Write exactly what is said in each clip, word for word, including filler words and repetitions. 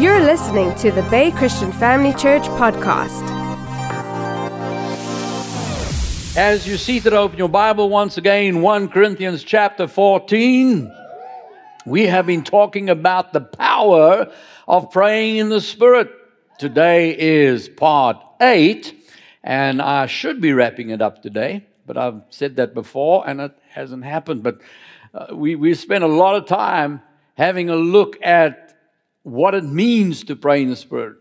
You're listening to the Bay Christian Family Church podcast. As you're seated, open your Bible once again, First Corinthians chapter fourteen. We have been talking about the power of praying in the Spirit. Today is part eight, and I should be wrapping it up today, but I've said that before, and it hasn't happened. But uh, we, we spent a lot of time having a look at what it means to pray in the Spirit,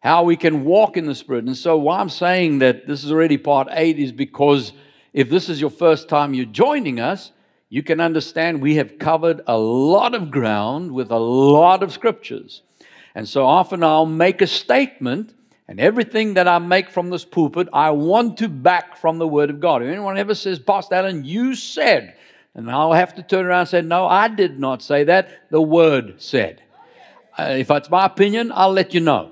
how we can walk in the Spirit. And so why I'm saying that this is already part eight is because if this is your first time you're joining us, you can understand we have covered a lot of ground with a lot of scriptures. And so often I'll make a statement, and everything that I make from this pulpit, I want to back from the Word of God. If anyone ever says, Pastor Allen, you said, and I'll have to turn around and say, no, I did not say that. The Word said. Uh, if it's my opinion, I'll let you know.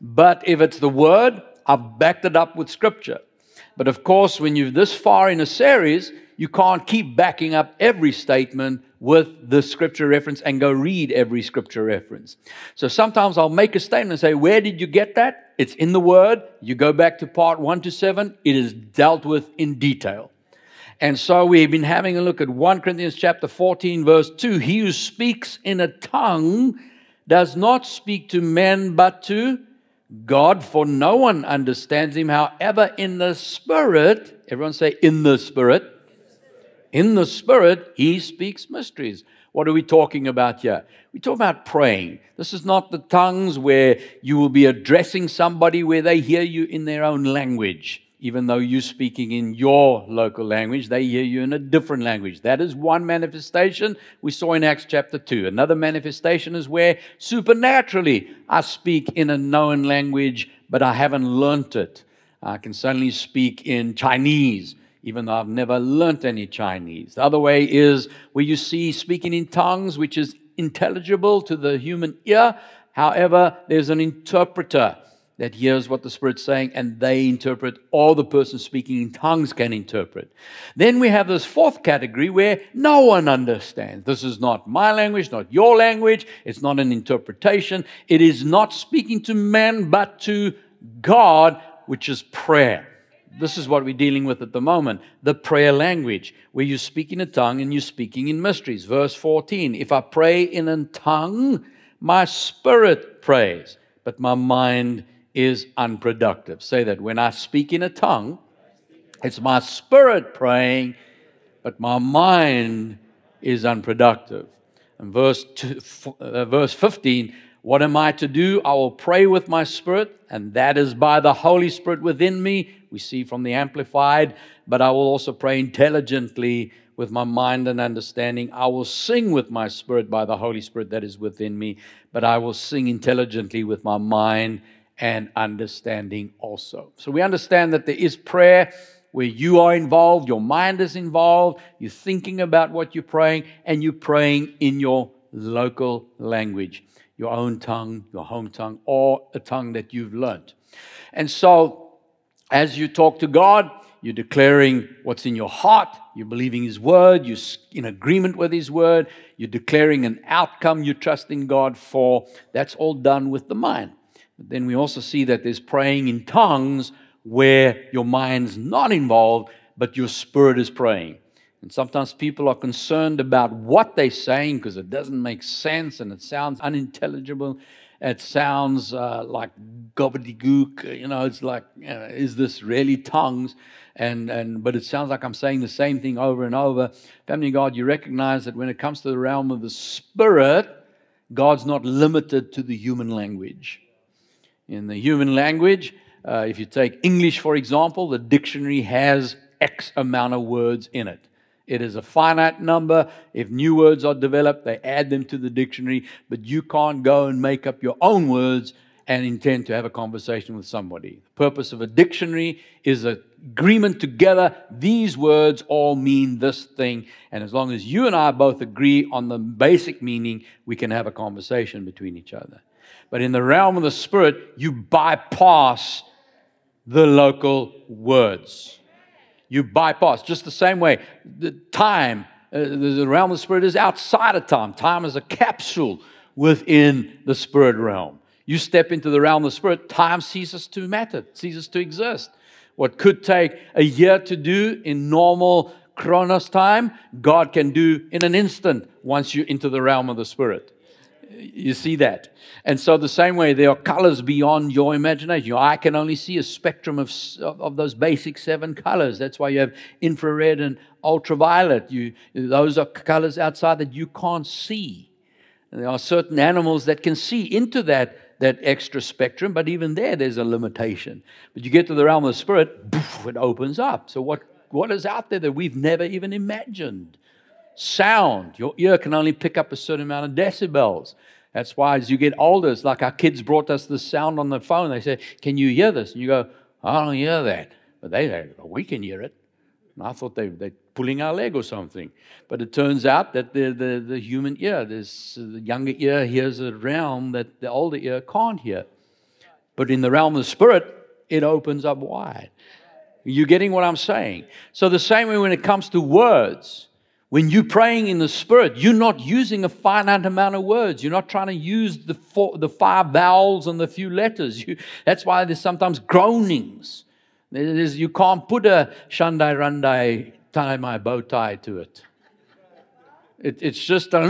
But if it's the Word, I've backed it up with Scripture. But of course, when you're this far in a series, you can't keep backing up every statement with the Scripture reference and go read every Scripture reference. So sometimes I'll make a statement and say, where did you get that? It's in the Word. You go back to part one to seven. It is dealt with in detail. And so we've been having a look at First Corinthians chapter fourteen, verse two. He who speaks in a tongue does not speak to men but to God, for no one understands him. However, in the Spirit, everyone say, in the Spirit. In the Spirit, he speaks mysteries. What are we talking about here? We talk about praying. This is not the tongues where you will be addressing somebody where they hear you in their own language. Even though you're speaking in your local language, they hear you in a different language. That is one manifestation we saw in Acts chapter two. Another manifestation is where supernaturally I speak in a known language, but I haven't learnt it. I can suddenly speak in Chinese, even though I've never learnt any Chinese. The other way is where you see speaking in tongues, which is intelligible to the human ear. However, there's an interpreter that hears what the Spirit's saying, and they interpret, or the person speaking in tongues can interpret. Then we have this fourth category where no one understands. This is not my language, not your language. It's not an interpretation. It is not speaking to man, but to God, which is prayer. This is what we're dealing with at the moment, the prayer language, where you speak in a tongue and you're speaking in mysteries. Verse fourteen, if I pray in a tongue, my spirit prays, but my mind is unproductive. Say that. When I speak in a tongue, it's my spirit praying, but my mind is unproductive. And verse two, uh, verse fifteen, what am I to do? I will pray with my spirit, and that is by the Holy Spirit within me. We see from the Amplified, but I will also pray intelligently with my mind and understanding. I will sing with my spirit by the Holy Spirit that is within me, but I will sing intelligently with my mind and understanding also. So we understand that there is prayer where you are involved, your mind is involved, you're thinking about what you're praying, and you're praying in your local language, your own tongue, your home tongue, or a tongue that you've learned. And so as you talk to God, you're declaring what's in your heart, you're believing His Word, you're in agreement with His Word, you're declaring an outcome you're trusting God for. That's all done with the mind. But then we also see that there's praying in tongues where your mind's not involved, but your spirit is praying. And sometimes people are concerned about what they're saying because it doesn't make sense and it sounds unintelligible. It sounds uh, like gobbledygook. You know, it's like, you know, is this really tongues? And and but it sounds like I'm saying the same thing over and over. Family of God, you recognize that when it comes to the realm of the spirit, God's not limited to the human language. In the human language, uh, if you take English, for example, the dictionary has X amount of words in it. It is a finite number. If new words are developed, they add them to the dictionary, but you can't go and make up your own words and intend to have a conversation with somebody. The purpose of a dictionary is an agreement together. These words all mean this thing. And as long as you and I both agree on the basic meaning, we can have a conversation between each other. But in the realm of the Spirit, you bypass the local words. You bypass. Just the same way, the time, uh, the realm of the Spirit is outside of time. Time is a capsule within the spirit realm. You step into the realm of the spirit, time ceases to matter, ceases to exist. What could take a year to do in normal chronos time, God can do in an instant once you're into the realm of the spirit. You see that. And so the same way, there are colors beyond your imagination. Your eye can only see a spectrum of, of, of those basic seven colors. That's why you have infrared and ultraviolet. You, those are colors outside that you can't see. And there are certain animals that can see into that, that extra spectrum, but even there, there's a limitation. But you get to the realm of the spirit, poof, it opens up. So what, what is out there that we've never even imagined? Sound. Your ear can only pick up a certain amount of decibels. That's why as you get older, it's like our kids brought us the sound on the phone. They say, can you hear this? And you go, I don't hear that. But they say, well, we can hear it. And I thought they, they're pulling our leg or something. But it turns out that the, the, the human ear, this, the younger ear hears a realm that the older ear can't hear. But in the realm of the spirit, it opens up wide. You're getting what I'm saying? So the same way when it comes to words, when you're praying in the Spirit, you're not using a finite amount of words. You're not trying to use the four, the five vowels and the few letters. You, that's why there's sometimes groanings. There's, you can't put a shandai randai tie my bow tie to it. it it's just a,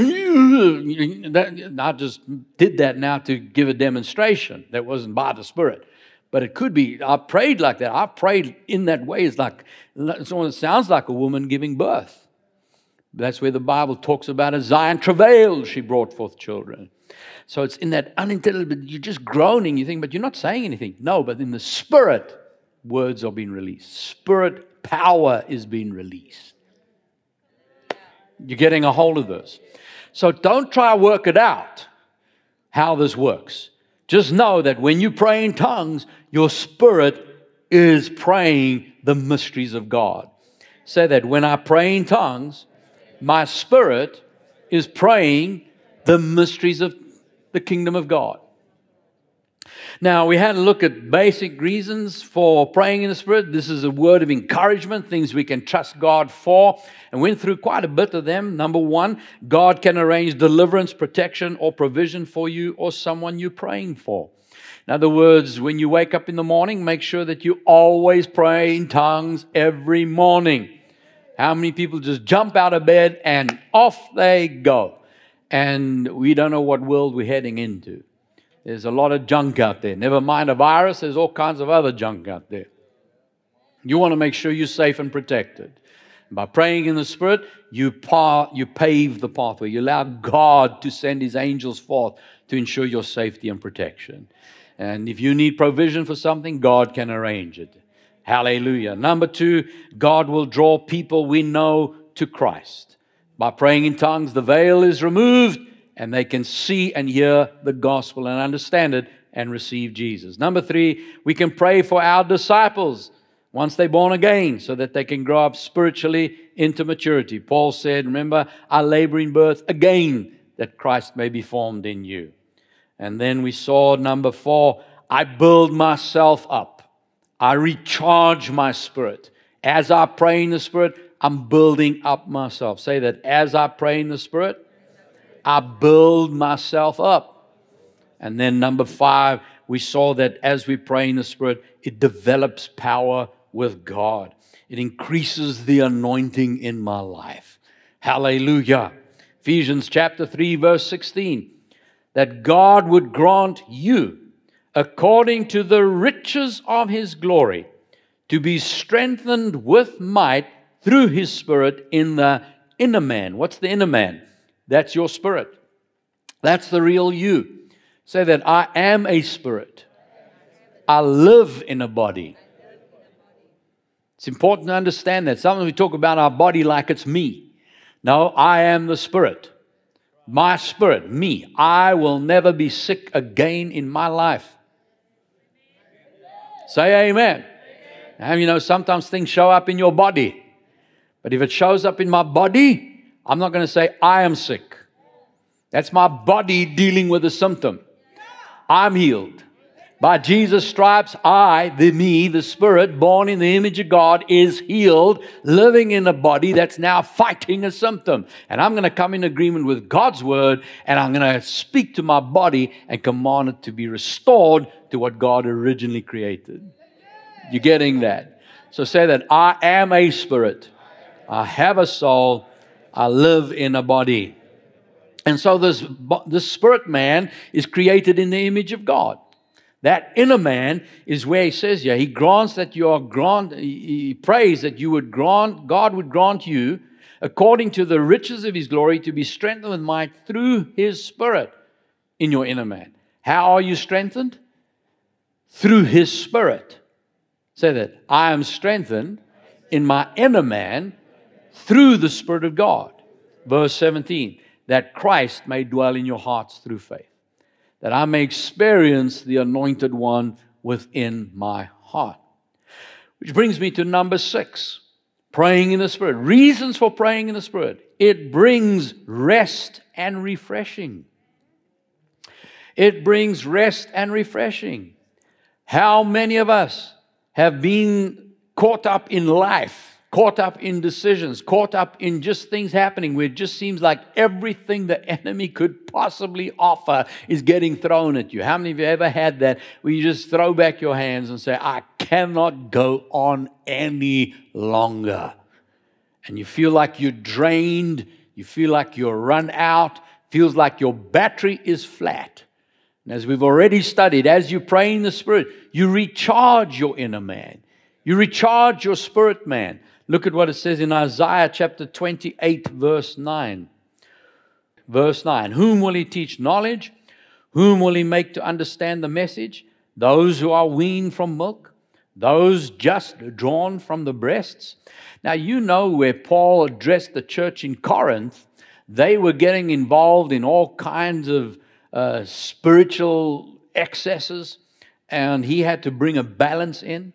that, I just did that now to give a demonstration. That wasn't by the Spirit. But it could be, I prayed like that. I prayed in that way. It's like, it's almost, it sounds like a woman giving birth. That's where the Bible talks about as Zion travailed, she brought forth children. So it's in that unintelligible, you're just groaning, you think, but you're not saying anything. No, but in the spirit, words are being released. Spirit power is being released. You're getting a hold of this. So don't try to work it out, how this works. Just know that when you pray in tongues, your spirit is praying the mysteries of God. Say that, when I pray in tongues, my spirit is praying the mysteries of the kingdom of God. Now, we had a look at basic reasons for praying in the spirit. This is a word of encouragement, things we can trust God for. And went through quite a bit of them. Number one, God can arrange deliverance, protection, or provision for you or someone you're praying for. In other words, when you wake up in the morning, make sure that you always pray in tongues every morning. How many people just jump out of bed and off they go? And we don't know what world we're heading into. There's a lot of junk out there. Never mind a virus, there's all kinds of other junk out there. You want to make sure you're safe and protected. By praying in the Spirit, you, par- you pave the pathway. You allow God to send His angels forth to ensure your safety and protection. And if you need provision for something, God can arrange it. Hallelujah. Number two, God will draw people we know to Christ. By praying in tongues, the veil is removed and they can see and hear the gospel and understand it and receive Jesus. Number three, we can pray for our disciples once they're born again so that they can grow up spiritually into maturity. Paul said, remember, I labor in birth again that Christ may be formed in you. And then we saw number four, I build myself up. I recharge my spirit. As I pray in the spirit, I'm building up myself. Say that. As I pray in the spirit, I build myself up. And then number five, we saw that as we pray in the spirit, it develops power with God. It increases the anointing in my life. Hallelujah. Ephesians chapter three, verse sixteen. That God would grant you, according to the riches of His glory, to be strengthened with might through His Spirit in the inner man. What's the inner man? That's your spirit. That's the real you. Say that, I am a spirit. I live in a body. It's important to understand that. Sometimes we talk about our body like it's me. No, I am the spirit. My spirit, me. I will never be sick again in my life. Say amen. Amen. And you know, sometimes things show up in your body. But if it shows up in my body, I'm not going to say, I am sick. That's my body dealing with a symptom. I'm healed. By Jesus' stripes, I, the me, the Spirit, born in the image of God, is healed, living in a body that's now fighting a symptom. And I'm going to come in agreement with God's word, and I'm going to speak to my body and command it to be restored to what God originally created. You're getting that? So say that, I am a spirit. I have a soul. I live in a body. And so this, this spirit man is created in the image of God. That inner man is where he says here, he grants that you are grant, he prays that you would grant, God would grant you, according to the riches of his glory, to be strengthened with might through his Spirit in your inner man. How are you strengthened? Through his Spirit. Say that, I am strengthened in my inner man through the Spirit of God. Verse seventeen, that Christ may dwell in your hearts through faith. That I may experience the Anointed One within my heart. Which brings me to number six, praying in the Spirit. Reasons for praying in the Spirit. It brings rest and refreshing. It brings rest and refreshing. How many of us have been caught up in life, caught up in decisions, caught up in just things happening where it just seems like everything the enemy could possibly offer is getting thrown at you? How many of you ever had that where you just throw back your hands and say, I cannot go on any longer? And you feel like you're drained. You feel like you're run out. Feels like your battery is flat. And as we've already studied, as you pray in the Spirit, you recharge your inner man. You recharge your spirit man. Look at what it says in Isaiah chapter twenty-eight, verse nine. Verse nine. Whom will he teach knowledge? Whom will he make to understand the message? Those who are weaned from milk, those just drawn from the breasts. Now, you know where Paul addressed the church in Corinth, they were getting involved in all kinds of uh, spiritual excesses, and he had to bring a balance in.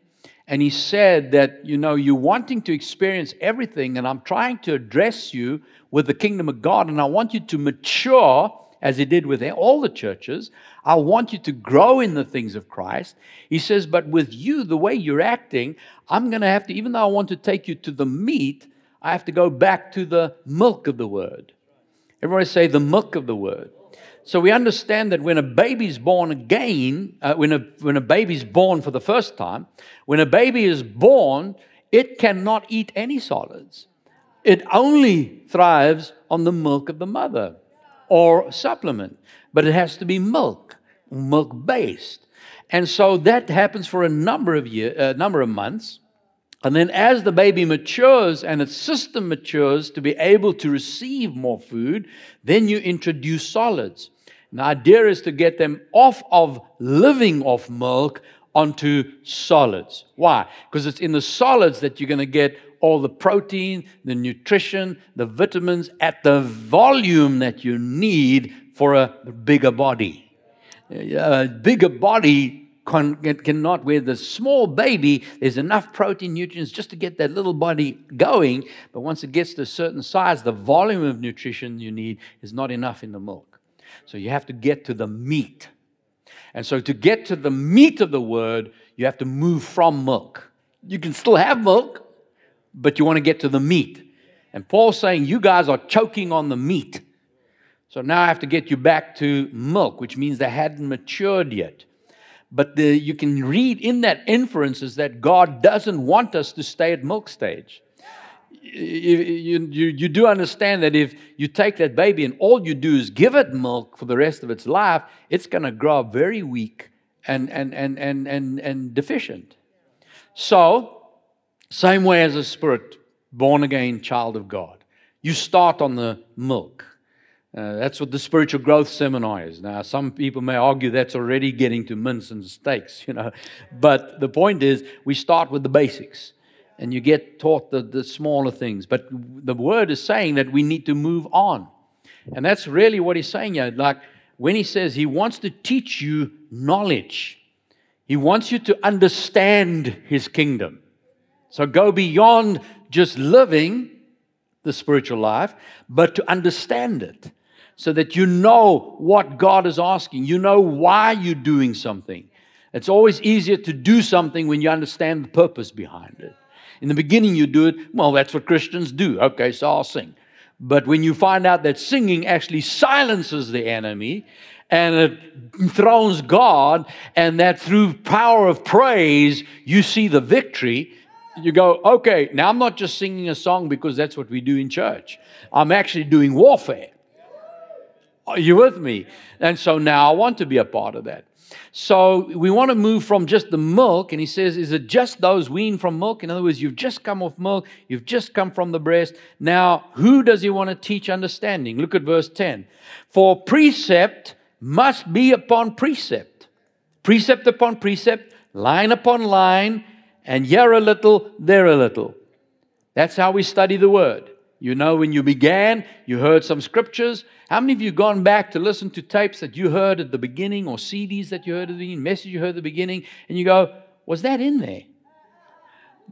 And he said that, you know, you're wanting to experience everything, and I'm trying to address you with the kingdom of God, and I want you to mature, as he did with all the churches. I want you to grow in the things of Christ. He says, but with you, the way you're acting, I'm going to have to, even though I want to take you to the meat, I have to go back to the milk of the word. Everybody say the milk of the word. So we understand that when a baby's born again, uh, when a when a baby's born for the first time, when a baby is born, it cannot eat any solids. It only thrives on the milk of the mother or supplement, but it has to be milk, milk-based. And so that happens for a number of year, a number of months. And then as the baby matures and its system matures to be able to receive more food, then you introduce solids. And the idea is to get them off of living off milk onto solids. Why? Because it's in the solids that you're going to get all the protein, the nutrition, the vitamins at the volume that you need for a bigger body. A bigger body cannot, where the small baby, there's enough protein, nutrients just to get that little body going. But once it gets to a certain size, the volume of nutrition you need is not enough in the milk. So you have to get to the meat. And so to get to the meat of the word, you have to move from milk. You can still have milk, but you want to get to the meat. And Paul's saying, you guys are choking on the meat. So now I have to get you back to milk, which means they hadn't matured yet. But the, you can read in that inference is that God doesn't want us to stay at milk stage. You, you, you, you do understand that if you take that baby and all you do is give it milk for the rest of its life, it's going to grow up very weak and, and, and, and, and, and deficient. So, same way as a spirit, born again child of God. You start on the milk. Uh, that's what the spiritual growth seminar is. Now, some people may argue that's already getting to mince and steaks, you know. But the point is, we start with the basics. And you get taught the, the smaller things. But the word is saying that we need to move on. And that's really what he's saying here. Like when he says he wants to teach you knowledge. He wants you to understand his kingdom. So go beyond just living the spiritual life, but to understand it. So that you know what God is asking. You know why you're doing something. It's always easier to do something when you understand the purpose behind it. In the beginning, you do it, well, that's what Christians do. Okay, so I'll sing. But when you find out that singing actually silences the enemy and it enthrones God, and that through power of praise, you see the victory, you go, okay, now I'm not just singing a song because that's what we do in church. I'm actually doing warfare. Are you with me? And so now I want to be a part of that. So we want to move from just the milk, and he says, is it just those weaned from milk? In other words, you've just come off milk, you've just come from the breast. Now, who does he want to teach understanding? Look at verse ten. For precept must be upon precept, precept upon precept, line upon line, and here a little, there a little. That's how we study the word. You know, when you began, you heard some scriptures. How many of you gone back to listen to tapes that you heard at the beginning, or C Ds that you heard at the beginning, message you heard at the beginning, and you go, was that in there?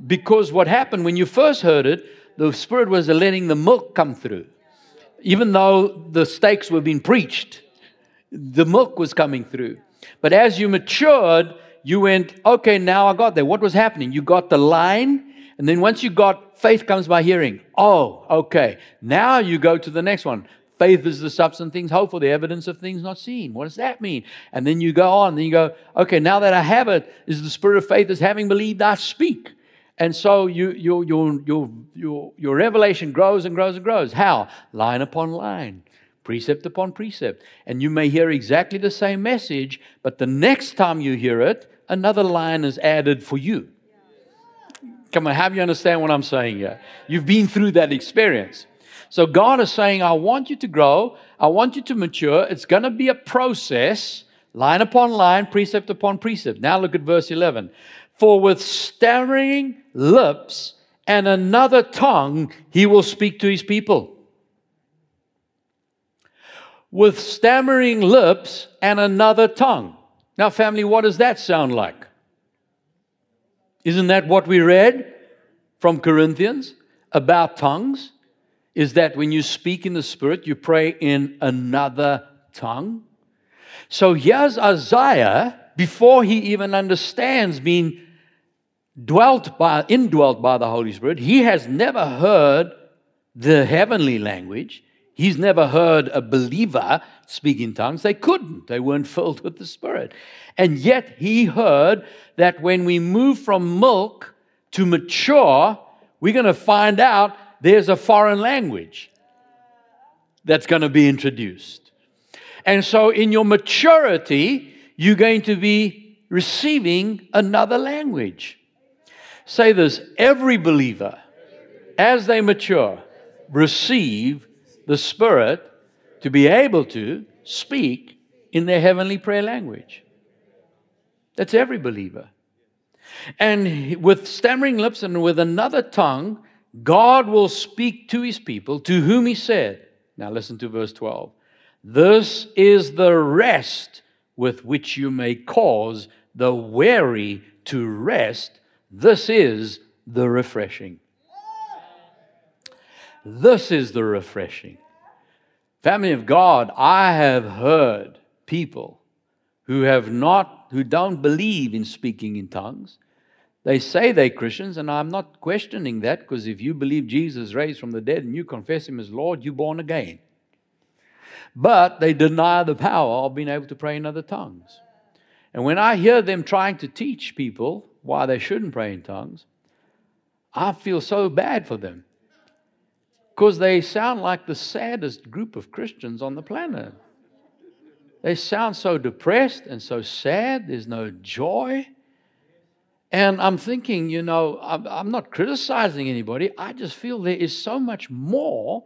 Because what happened when you first heard it, the Spirit was letting the milk come through. Even though the stakes were being preached, the milk was coming through. But as you matured, you went, okay, now I got there. What was happening? You got the line. And then once you got, faith comes by hearing. Oh, okay. Now you go to the next one. Faith is the substance of things hoped for, the evidence of things not seen. What does that mean? And then you go on. Then you go, okay, now that I have it, is the spirit of faith is having believed I speak. And so you, your, your, your, your, your revelation grows and grows and grows. How? Line upon line. Precept upon precept. And you may hear exactly the same message, but the next time you hear it, another line is added for you. Come on, have you understand what I'm saying here? You've been through that experience. So God is saying, I want you to grow. I want you to mature. It's going to be a process, line upon line, precept upon precept. Now look at verse eleven. For with stammering lips and another tongue, he will speak to his people. With stammering lips and another tongue. Now, family, what does that sound like? Isn't that what we read from Corinthians about tongues? Is that when you speak in the Spirit, you pray in another tongue? So here's Isaiah, before he even understands being dwelt by, indwelt by the Holy Spirit, he has never heard the heavenly language. He's never heard a believer speak in tongues. They couldn't. They weren't filled with the Spirit. And yet he heard that when we move from milk to mature, we're going to find out there's a foreign language that's going to be introduced. And so in your maturity, you're going to be receiving another language. Say this, every believer, as they mature, receive the Spirit to be able to speak in their heavenly prayer language. That's every believer. And with stammering lips and with another tongue, God will speak to his people, to whom he said, now listen to verse twelve, this is the rest with which you may cause the weary to rest. This is the refreshing. This is the refreshing. Family of God, I have heard people who have not, who don't believe in speaking in tongues. They say they're Christians, and I'm not questioning that, because if you believe Jesus raised from the dead and you confess him as Lord, you're born again. But they deny the power of being able to pray in other tongues. And when I hear them trying to teach people why they shouldn't pray in tongues, I feel so bad for them. Because they sound like the saddest group of Christians on the planet. They sound so depressed and so sad. There's no joy. And I'm thinking, you know, I'm, I'm not criticizing anybody. I just feel there is so much more.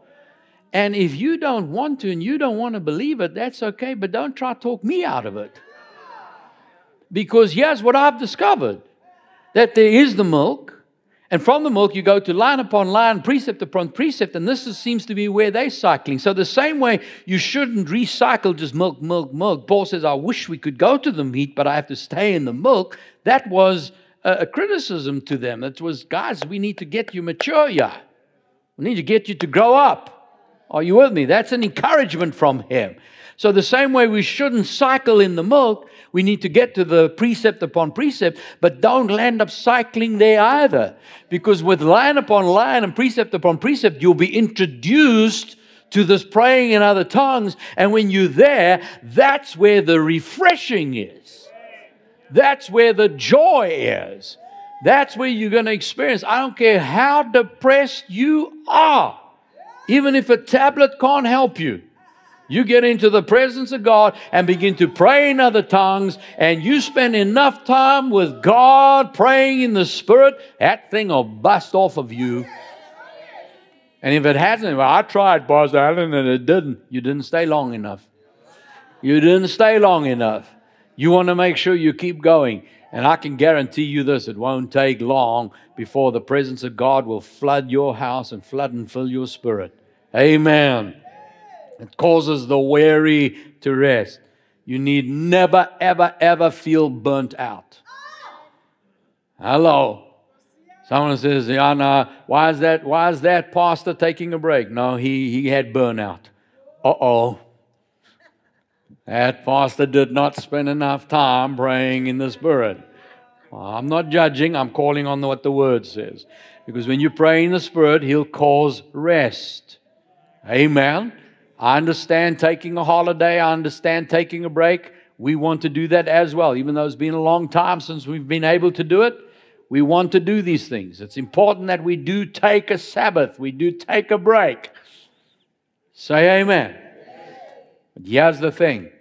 And if you don't want to and you don't want to believe it, that's okay. But don't try to talk me out of it. Because here's what I've discovered. That there is the milk. And from the milk, you go to line upon line, precept upon precept, and this is, seems to be where they're cycling. So the same way you shouldn't recycle just milk, milk, milk. Paul says, I wish we could go to the meat, but I have to stay in the milk. That was a, a criticism to them. It was, guys, we need to get you mature, yeah. We need to get you to grow up. Are you with me? That's an encouragement from him. So the same way we shouldn't cycle in the milk, we need to get to the precept upon precept, but don't land up cycling there either. Because with line upon line and precept upon precept, you'll be introduced to this praying in other tongues. And when you're there, that's where the refreshing is. That's where the joy is. That's where you're going to experience. I don't care how depressed you are. Even if a tablet can't help you, you get into the presence of God and begin to pray in other tongues, and you spend enough time with God praying in the Spirit, that thing will bust off of you. And if it hasn't, well, I tried, Pastor Allen, and it didn't. You didn't stay long enough. You didn't stay long enough. You want to make sure you keep going. And I can guarantee you this, it won't take long before the presence of God will flood your house and flood and fill your spirit. Amen. It causes the weary to rest. You need never, ever, ever feel burnt out. Hello. Someone says, yeah, no, why is that, why is that pastor taking a break? No, he, he had burnout. Uh-oh. That pastor did not spend enough time praying in the Spirit. Well, I'm not judging. I'm calling on what the Word says. Because when you pray in the Spirit, He'll cause rest. Amen. I understand taking a holiday. I understand taking a break. We want to do that as well. Even though it's been a long time since we've been able to do it, we want to do these things. It's important that we do take a Sabbath. We do take a break. Say amen. But here's the thing.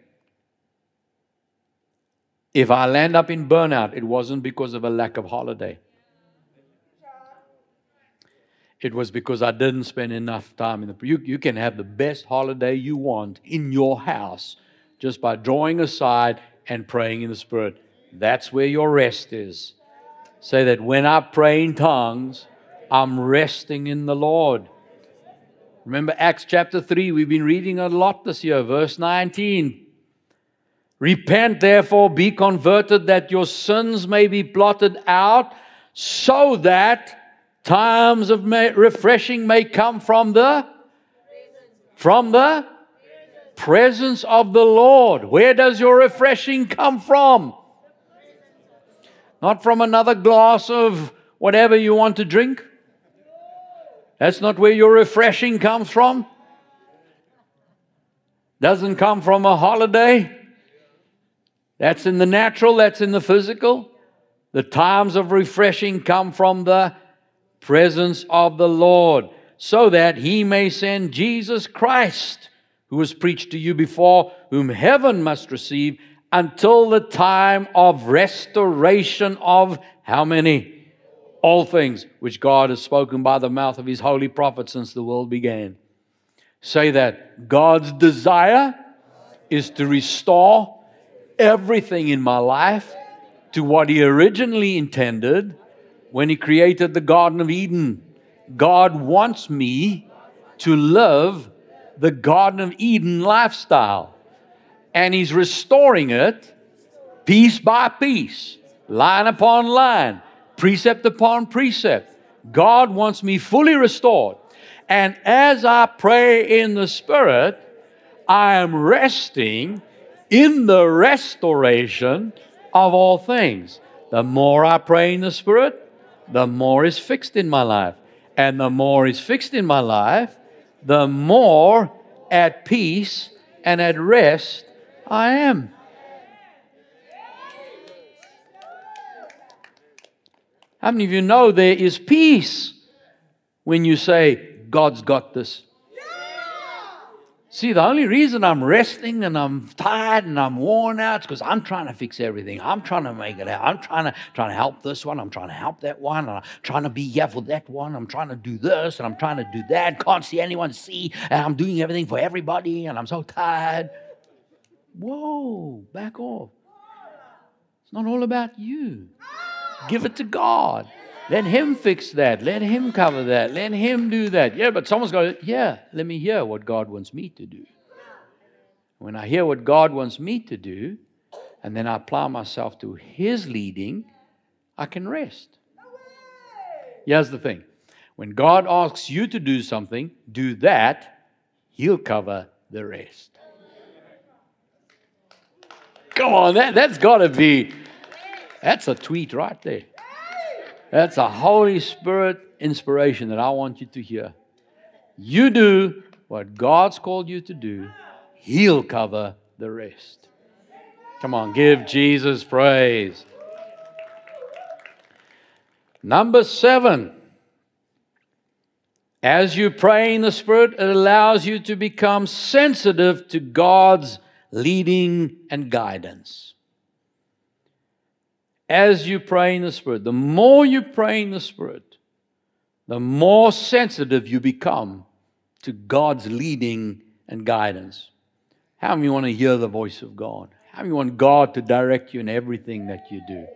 If I land up in burnout, it wasn't because of a lack of holiday. It was because I didn't spend enough time in the... You, you can have the best holiday you want in your house just by drawing aside and praying in the Spirit. That's where your rest is. Say that when I pray in tongues, I'm resting in the Lord. Remember Acts chapter three, we've been reading a lot this year, verse nineteen. Repent therefore, be converted, that your sins may be blotted out, so that times of refreshing may come from the, from the presence of the Lord. Where does your refreshing come from? Not from another glass of whatever you want to drink. That's not where your refreshing comes from. Doesn't come from a holiday. That's in the natural, that's in the physical. The times of refreshing come from the presence of the Lord, so that He may send Jesus Christ, who was preached to you before, whom heaven must receive until the time of restoration of how many? All things which God has spoken by the mouth of His holy prophet since the world began. Say that. God's desire is to restore everything in my life to what He originally intended when He created the Garden of Eden. God wants me to live the Garden of Eden lifestyle. And He's restoring it piece by piece, line upon line, precept upon precept. God wants me fully restored. And as I pray in the Spirit, I am resting in the restoration of all things. The more I pray in the Spirit, the more is fixed in my life. And the more is fixed in my life, the more at peace and at rest I am. How many of you know there is peace when you say, God's got this? Yeah. See, the only reason I'm resting and I'm tired and I'm worn out is because I'm trying to fix everything. I'm trying to make it out. I'm trying to, trying to help this one. I'm trying to help that one. I'm trying to be here for that one. I'm trying to do this and I'm trying to do that. Can't see anyone see. And I'm doing everything for everybody and I'm so tired. Whoa, back off. It's not all about you. Give it to God. Let Him fix that. Let Him cover that. Let Him do that. Yeah, but someone's going, yeah, let me hear what God wants me to do. When I hear what God wants me to do, and then I apply myself to His leading, I can rest. Here's the thing. When God asks you to do something, do that He'll cover the rest. Come on, that, that's got to be, that's a tweet right there. That's a Holy Spirit inspiration that I want you to hear. You do what God's called you to do. He'll cover the rest. Come on, give Jesus praise. Number seven. As you pray in the Spirit, it allows you to become sensitive to God's leading and guidance. As you pray in the Spirit, the more you pray in the Spirit, the more sensitive you become to God's leading and guidance. How many of you want to hear the voice of God? How many of you want God to direct you in everything that you do?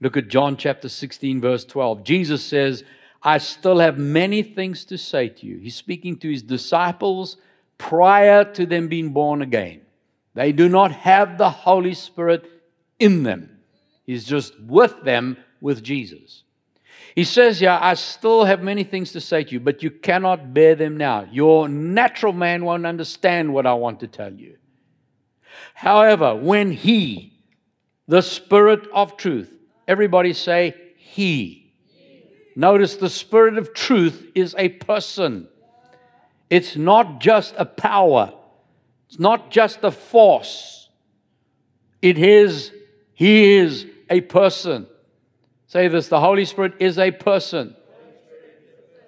Look at John chapter sixteen, verse twelve. Jesus says, I still have many things to say to you. He's speaking to his disciples prior to them being born again. They do not have the Holy Spirit in them. He's just with them, with Jesus. He says, yeah, I still have many things to say to you, but you cannot bear them now. Your natural man won't understand what I want to tell you. However, when He, the Spirit of truth, everybody say, He. Notice the Spirit of truth is a person. It's not just a power. It's not just a force. It is, He is a person. Say this, the Holy Spirit is a person.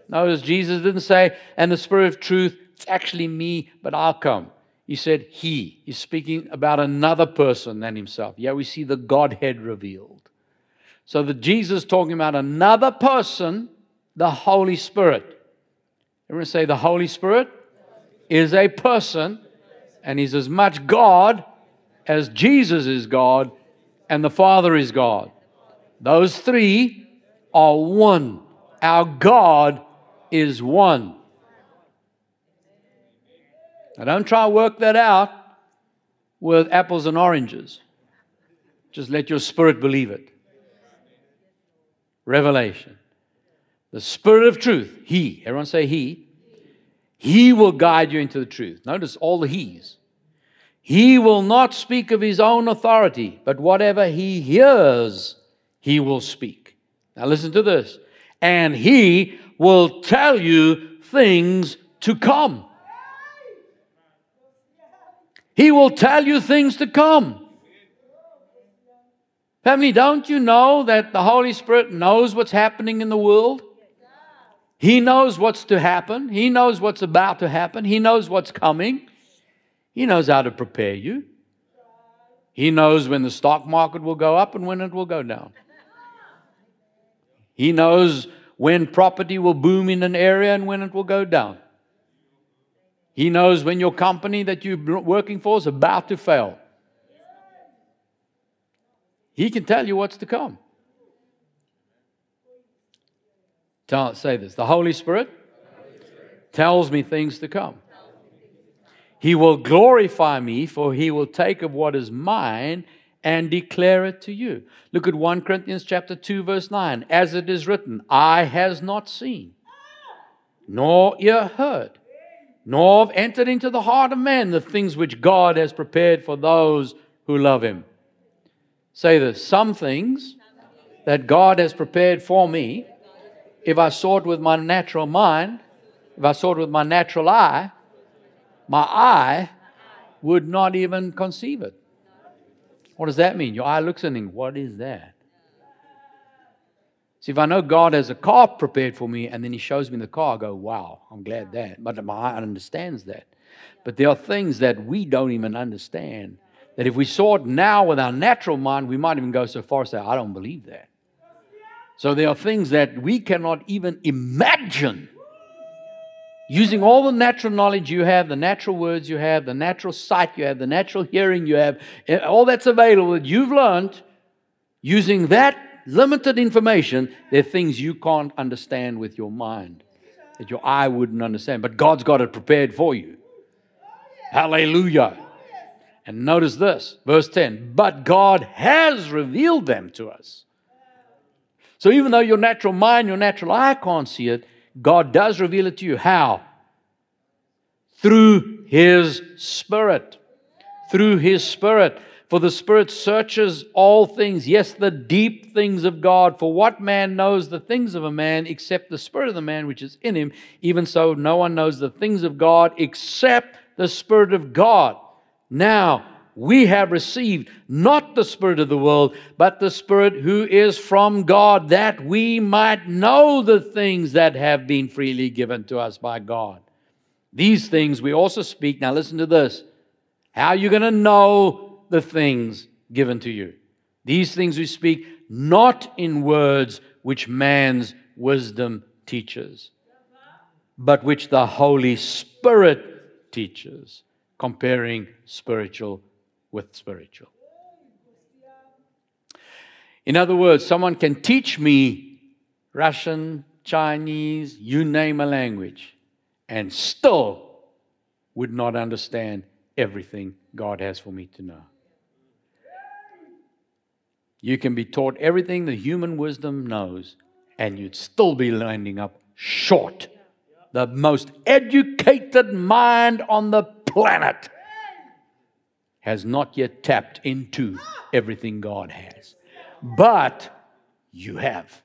Notice Jesus didn't say, and the Spirit of truth, it's actually me, but I'll come. He said He. He's speaking about another person than Himself. Yeah, we see the Godhead revealed. So that Jesus is talking about another person, the Holy Spirit. Everyone say the Holy Spirit is a person, and He's as much God as Jesus is God and the Father is God. Those three are one. Our God is one. Now don't try to work that out with apples and oranges. Just let your spirit believe it. Revelation. The Spirit of truth, He, everyone say He, He will guide you into the truth. Notice all the He's. He will not speak of His own authority, but whatever He hears, He will speak. Now listen to this. And He will tell you things to come. He will tell you things to come. Family, don't you know that the Holy Spirit knows what's happening in the world? He knows what's to happen. He knows what's about to happen. He knows what's coming. He knows how to prepare you. He knows when the stock market will go up and when it will go down. He knows when property will boom in an area and when it will go down. He knows when your company that you're working for is about to fail. He can tell you what's to come. Tell, say this, the Holy Spirit tells me things to come. He will glorify me, for He will take of what is mine and declare it to you. Look at First Corinthians chapter two, verse nine. As it is written, eye has not seen, nor ear heard, nor have entered into the heart of man the things which God has prepared for those who love Him. Say this, some things that God has prepared for me, if I saw it with my natural mind, if I saw it with my natural eye, my eye would not even conceive it. What does that mean? Your eye looks at him. What is that? See, if I know God has a car prepared for me and then He shows me the car, I go, wow, I'm glad that. But my eye understands that. But there are things that we don't even understand, that if we saw it now with our natural mind, we might even go so far as to say, I don't believe that. So there are things that we cannot even imagine. Using all the natural knowledge you have, the natural words you have, the natural sight you have, the natural hearing you have, all that's available that you've learned, using that limited information, there are things you can't understand with your mind, that your eye wouldn't understand. But God's got it prepared for you. Hallelujah. And notice this, verse ten, but God has revealed them to us. So even though your natural mind, your natural eye can't see it, God does reveal it to you. How? through His Spirit. Through His Spirit. For the Spirit searches all things, yes, the deep things of God. For what man knows the things of a man except the Spirit of the man which is in him? Even so, no one knows the things of God except the Spirit of God. Now, we have received not the Spirit of the world, but the Spirit who is from God, that we might know the things that have been freely given to us by God. These things we also speak. Now, listen to this. How are you going to know the things given to you? These things we speak, not in words which man's wisdom teaches, but which the Holy Spirit teaches, comparing spiritual with spiritual. In other words, someone can teach me Russian, Chinese, you name a language, and still would not understand everything God has for me to know. You can be taught everything the human wisdom knows, and you'd still be landing up short. The most educated mind on the planet has not yet tapped into everything God has. But you have.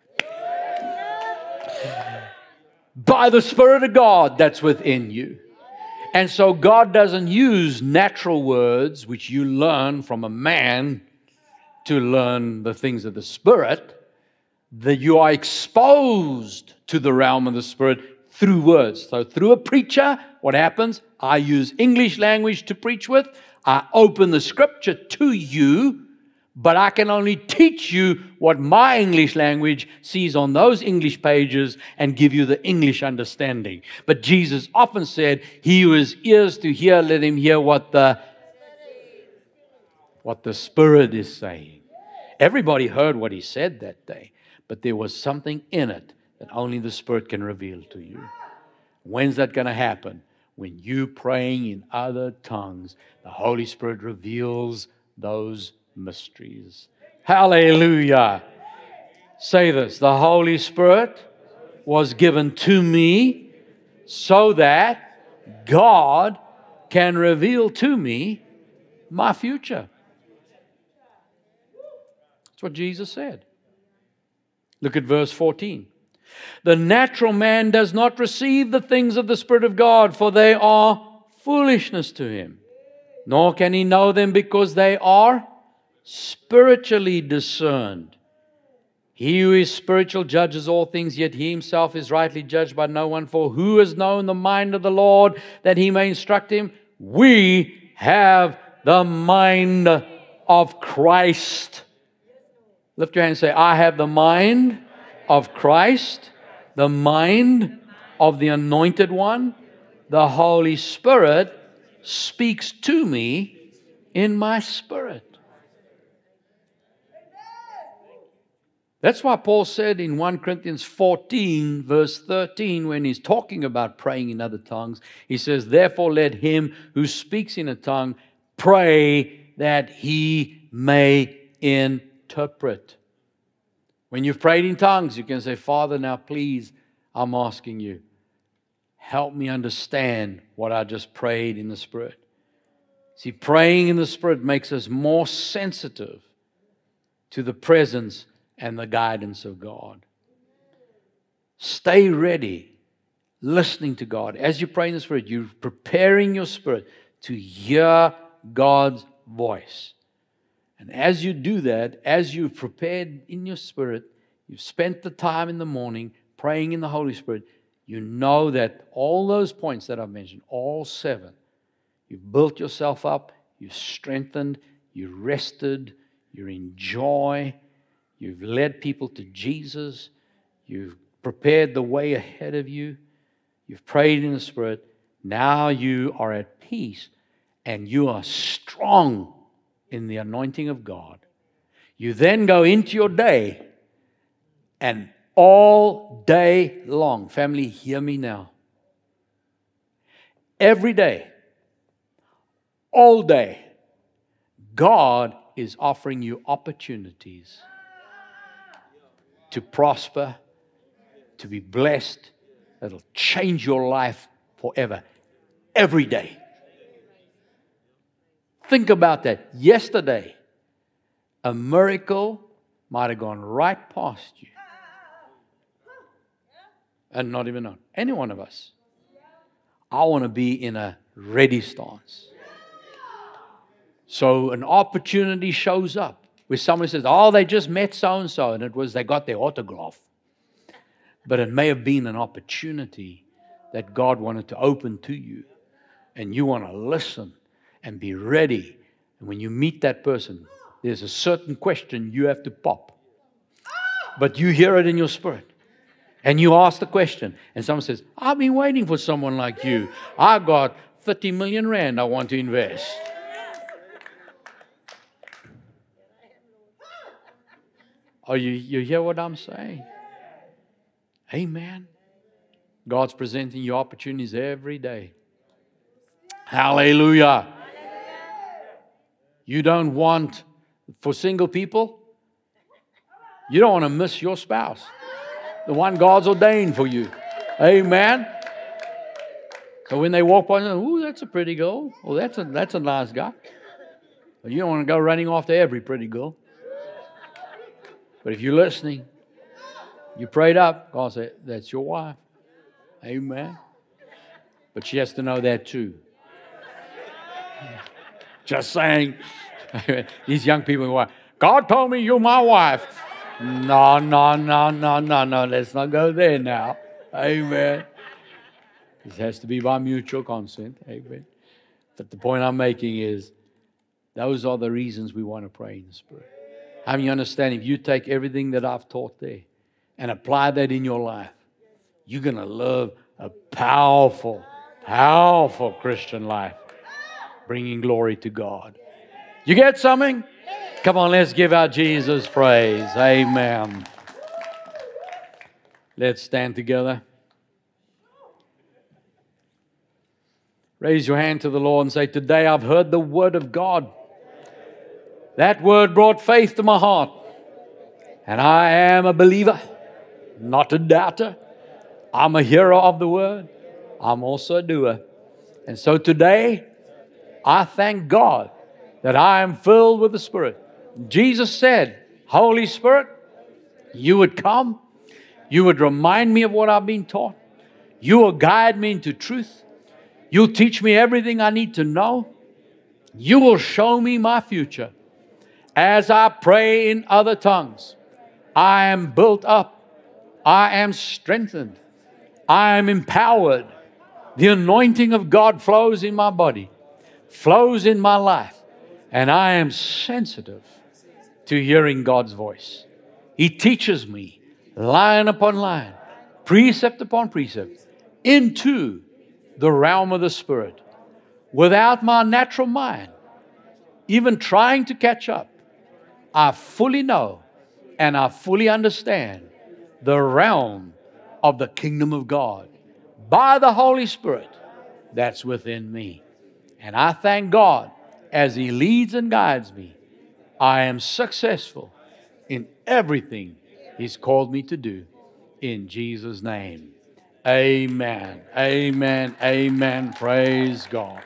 By the Spirit of God that's within you. And so God doesn't use natural words, which you learn from a man, to learn the things of the Spirit. That you are exposed to the realm of the Spirit through words. So through a preacher, what happens? I use English language to preach with. I open the Scripture to you, but I can only teach you what my English language sees on those English pages and give you the English understanding. But Jesus often said, he who has ears to hear, let him hear what the What the Spirit is saying. Everybody heard what he said that day, but there was something in it that only the Spirit can reveal to you. When's that going to happen? When you praying in other tongues, the Holy Spirit reveals those mysteries. Hallelujah. Say this: the Holy Spirit was given to me so that God can reveal to me my future. What Jesus said. Look at verse fourteen. The natural man does not receive the things of the Spirit of God, for they are foolishness to him, nor can he know them because they are spiritually discerned. He who is spiritual judges all things, yet he himself is rightly judged by no one. For who has known the mind of the Lord that he may instruct him? We have the mind of Christ. Lift your hand and say, I have the mind of Christ, the mind of the Anointed One. The Holy Spirit speaks to me in my spirit. That's why Paul said in First Corinthians fourteen, verse thirteen, when he's talking about praying in other tongues, he says, therefore let him who speaks in a tongue pray that he may interpret. Interpret. When you've prayed in tongues, you can say, Father, now please, I'm asking you, help me understand what I just prayed in the Spirit. See, praying in the Spirit makes us more sensitive to the presence and the guidance of God. Stay ready, listening to God. As you pray in the Spirit, you're preparing your spirit to hear God's voice. And as you do that, as you've prepared in your spirit, you've spent the time in the morning praying in the Holy Spirit, you know that all those points that I've mentioned, all seven, you've built yourself up, you've strengthened, you've rested, you're in joy, you've led people to Jesus, you've prepared the way ahead of you, you've prayed in the Spirit, now you are at peace and you are strong in the anointing of God. You then go into your day, and all day long, family, hear me now. Every day, all day, God is offering you opportunities to prosper, to be blessed, that'll change your life forever. every day. Think about that. Yesterday, a miracle might have gone right past you. And not even on any one of us. I want to be in a ready stance. So an opportunity shows up where someone says, oh, they just met so-and-so, and it was they got their autograph. But it may have been an opportunity that God wanted to open to you. And you want to listen and be ready. And when you meet that person, there's a certain question you have to pop. But you hear it in your spirit. And you ask the question. And someone says, I've been waiting for someone like you. I got thirty million rand I want to invest. Oh, you, you hear what I'm saying? Amen. God's presenting you opportunities every day. Hallelujah. You don't want, for single people, you don't want to miss your spouse. The one God's ordained for you. Amen. So when they walk by, ooh, that's a pretty girl. Oh, that's a, that's a nice guy. But you don't want to go running after every pretty girl. But if you're listening, you prayed up, God said, that's your wife. Amen. But she has to know that too. Just saying. These young people go, God told me you're my wife. No, no, no, no, no, no. Let's not go there now. Amen. This has to be by mutual consent. Amen. But the point I'm making is, those are the reasons we want to pray in the Spirit. How many understand? If you take everything that I've taught there and apply that in your life, you're going to live a powerful, powerful Christian life, bringing glory to God. You get something? Come on, let's give our Jesus praise. Amen. Let's stand together. Raise your hand to the Lord and say, today I've heard the word of God. That word brought faith to my heart. And I am a believer, not a doubter. I'm a hearer of the word. I'm also a doer. And so today, I thank God that I am filled with the Spirit. Jesus said, Holy Spirit, you would come. You would remind me of what I've been taught. You will guide me into truth. You'll teach me everything I need to know. You will show me my future. As I pray in other tongues, I am built up. I am strengthened. I am empowered. The anointing of God flows in my body, flows in my life, and I am sensitive to hearing God's voice. He teaches me line upon line, precept upon precept, into the realm of the Spirit. Without my natural mind, even trying to catch up, I fully know and I fully understand the realm of the kingdom of God by the Holy Spirit that's within me. And I thank God. As He leads and guides me, I am successful in everything He's called me to do. In Jesus' name. Amen. Amen. Amen. Praise God.